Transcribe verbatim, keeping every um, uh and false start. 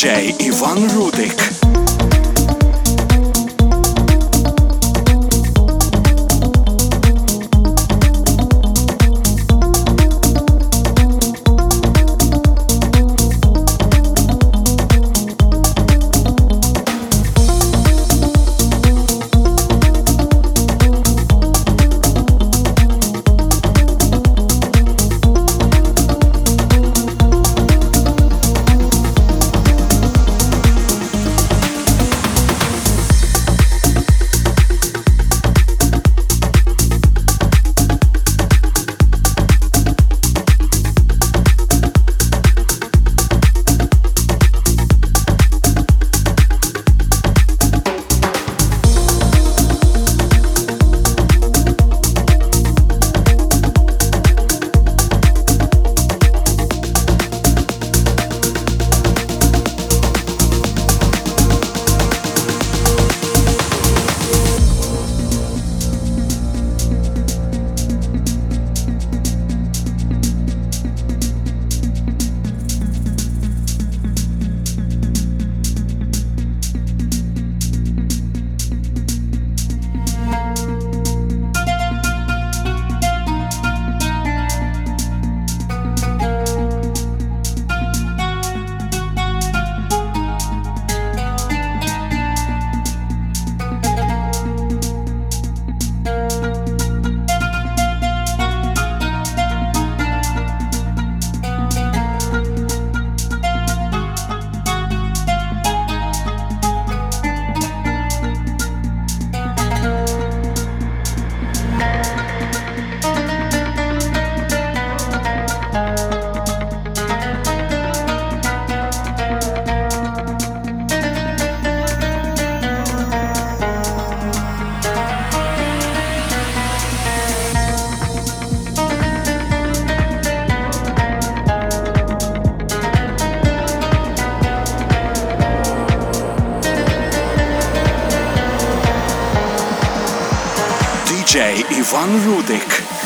диджей Иван Рудык. Иван Рудык.